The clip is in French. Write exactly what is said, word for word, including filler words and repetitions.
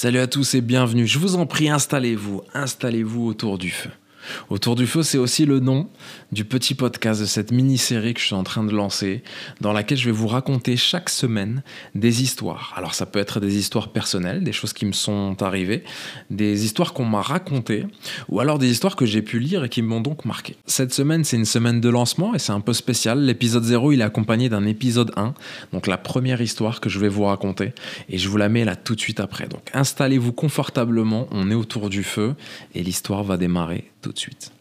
Salut à tous et bienvenue. Je vous en prie, installez-vous, installez-vous autour du feu. Autour du feu, c'est aussi le nom du petit podcast de cette mini-série que je suis en train de lancer, dans laquelle je vais vous raconter chaque semaine des histoires. Alors ça peut être des histoires personnelles, des choses qui me sont arrivées, des histoires qu'on m'a racontées, ou alors des histoires que j'ai pu lire et qui m'ont donc marqué. Cette semaine, c'est une semaine de lancement et c'est un peu spécial. L'épisode zéro, il est accompagné d'un épisode un, donc la première histoire que je vais vous raconter, et je vous la mets là tout de suite après. Donc installez-vous confortablement, on est autour du feu et l'histoire va démarrer tout de suite.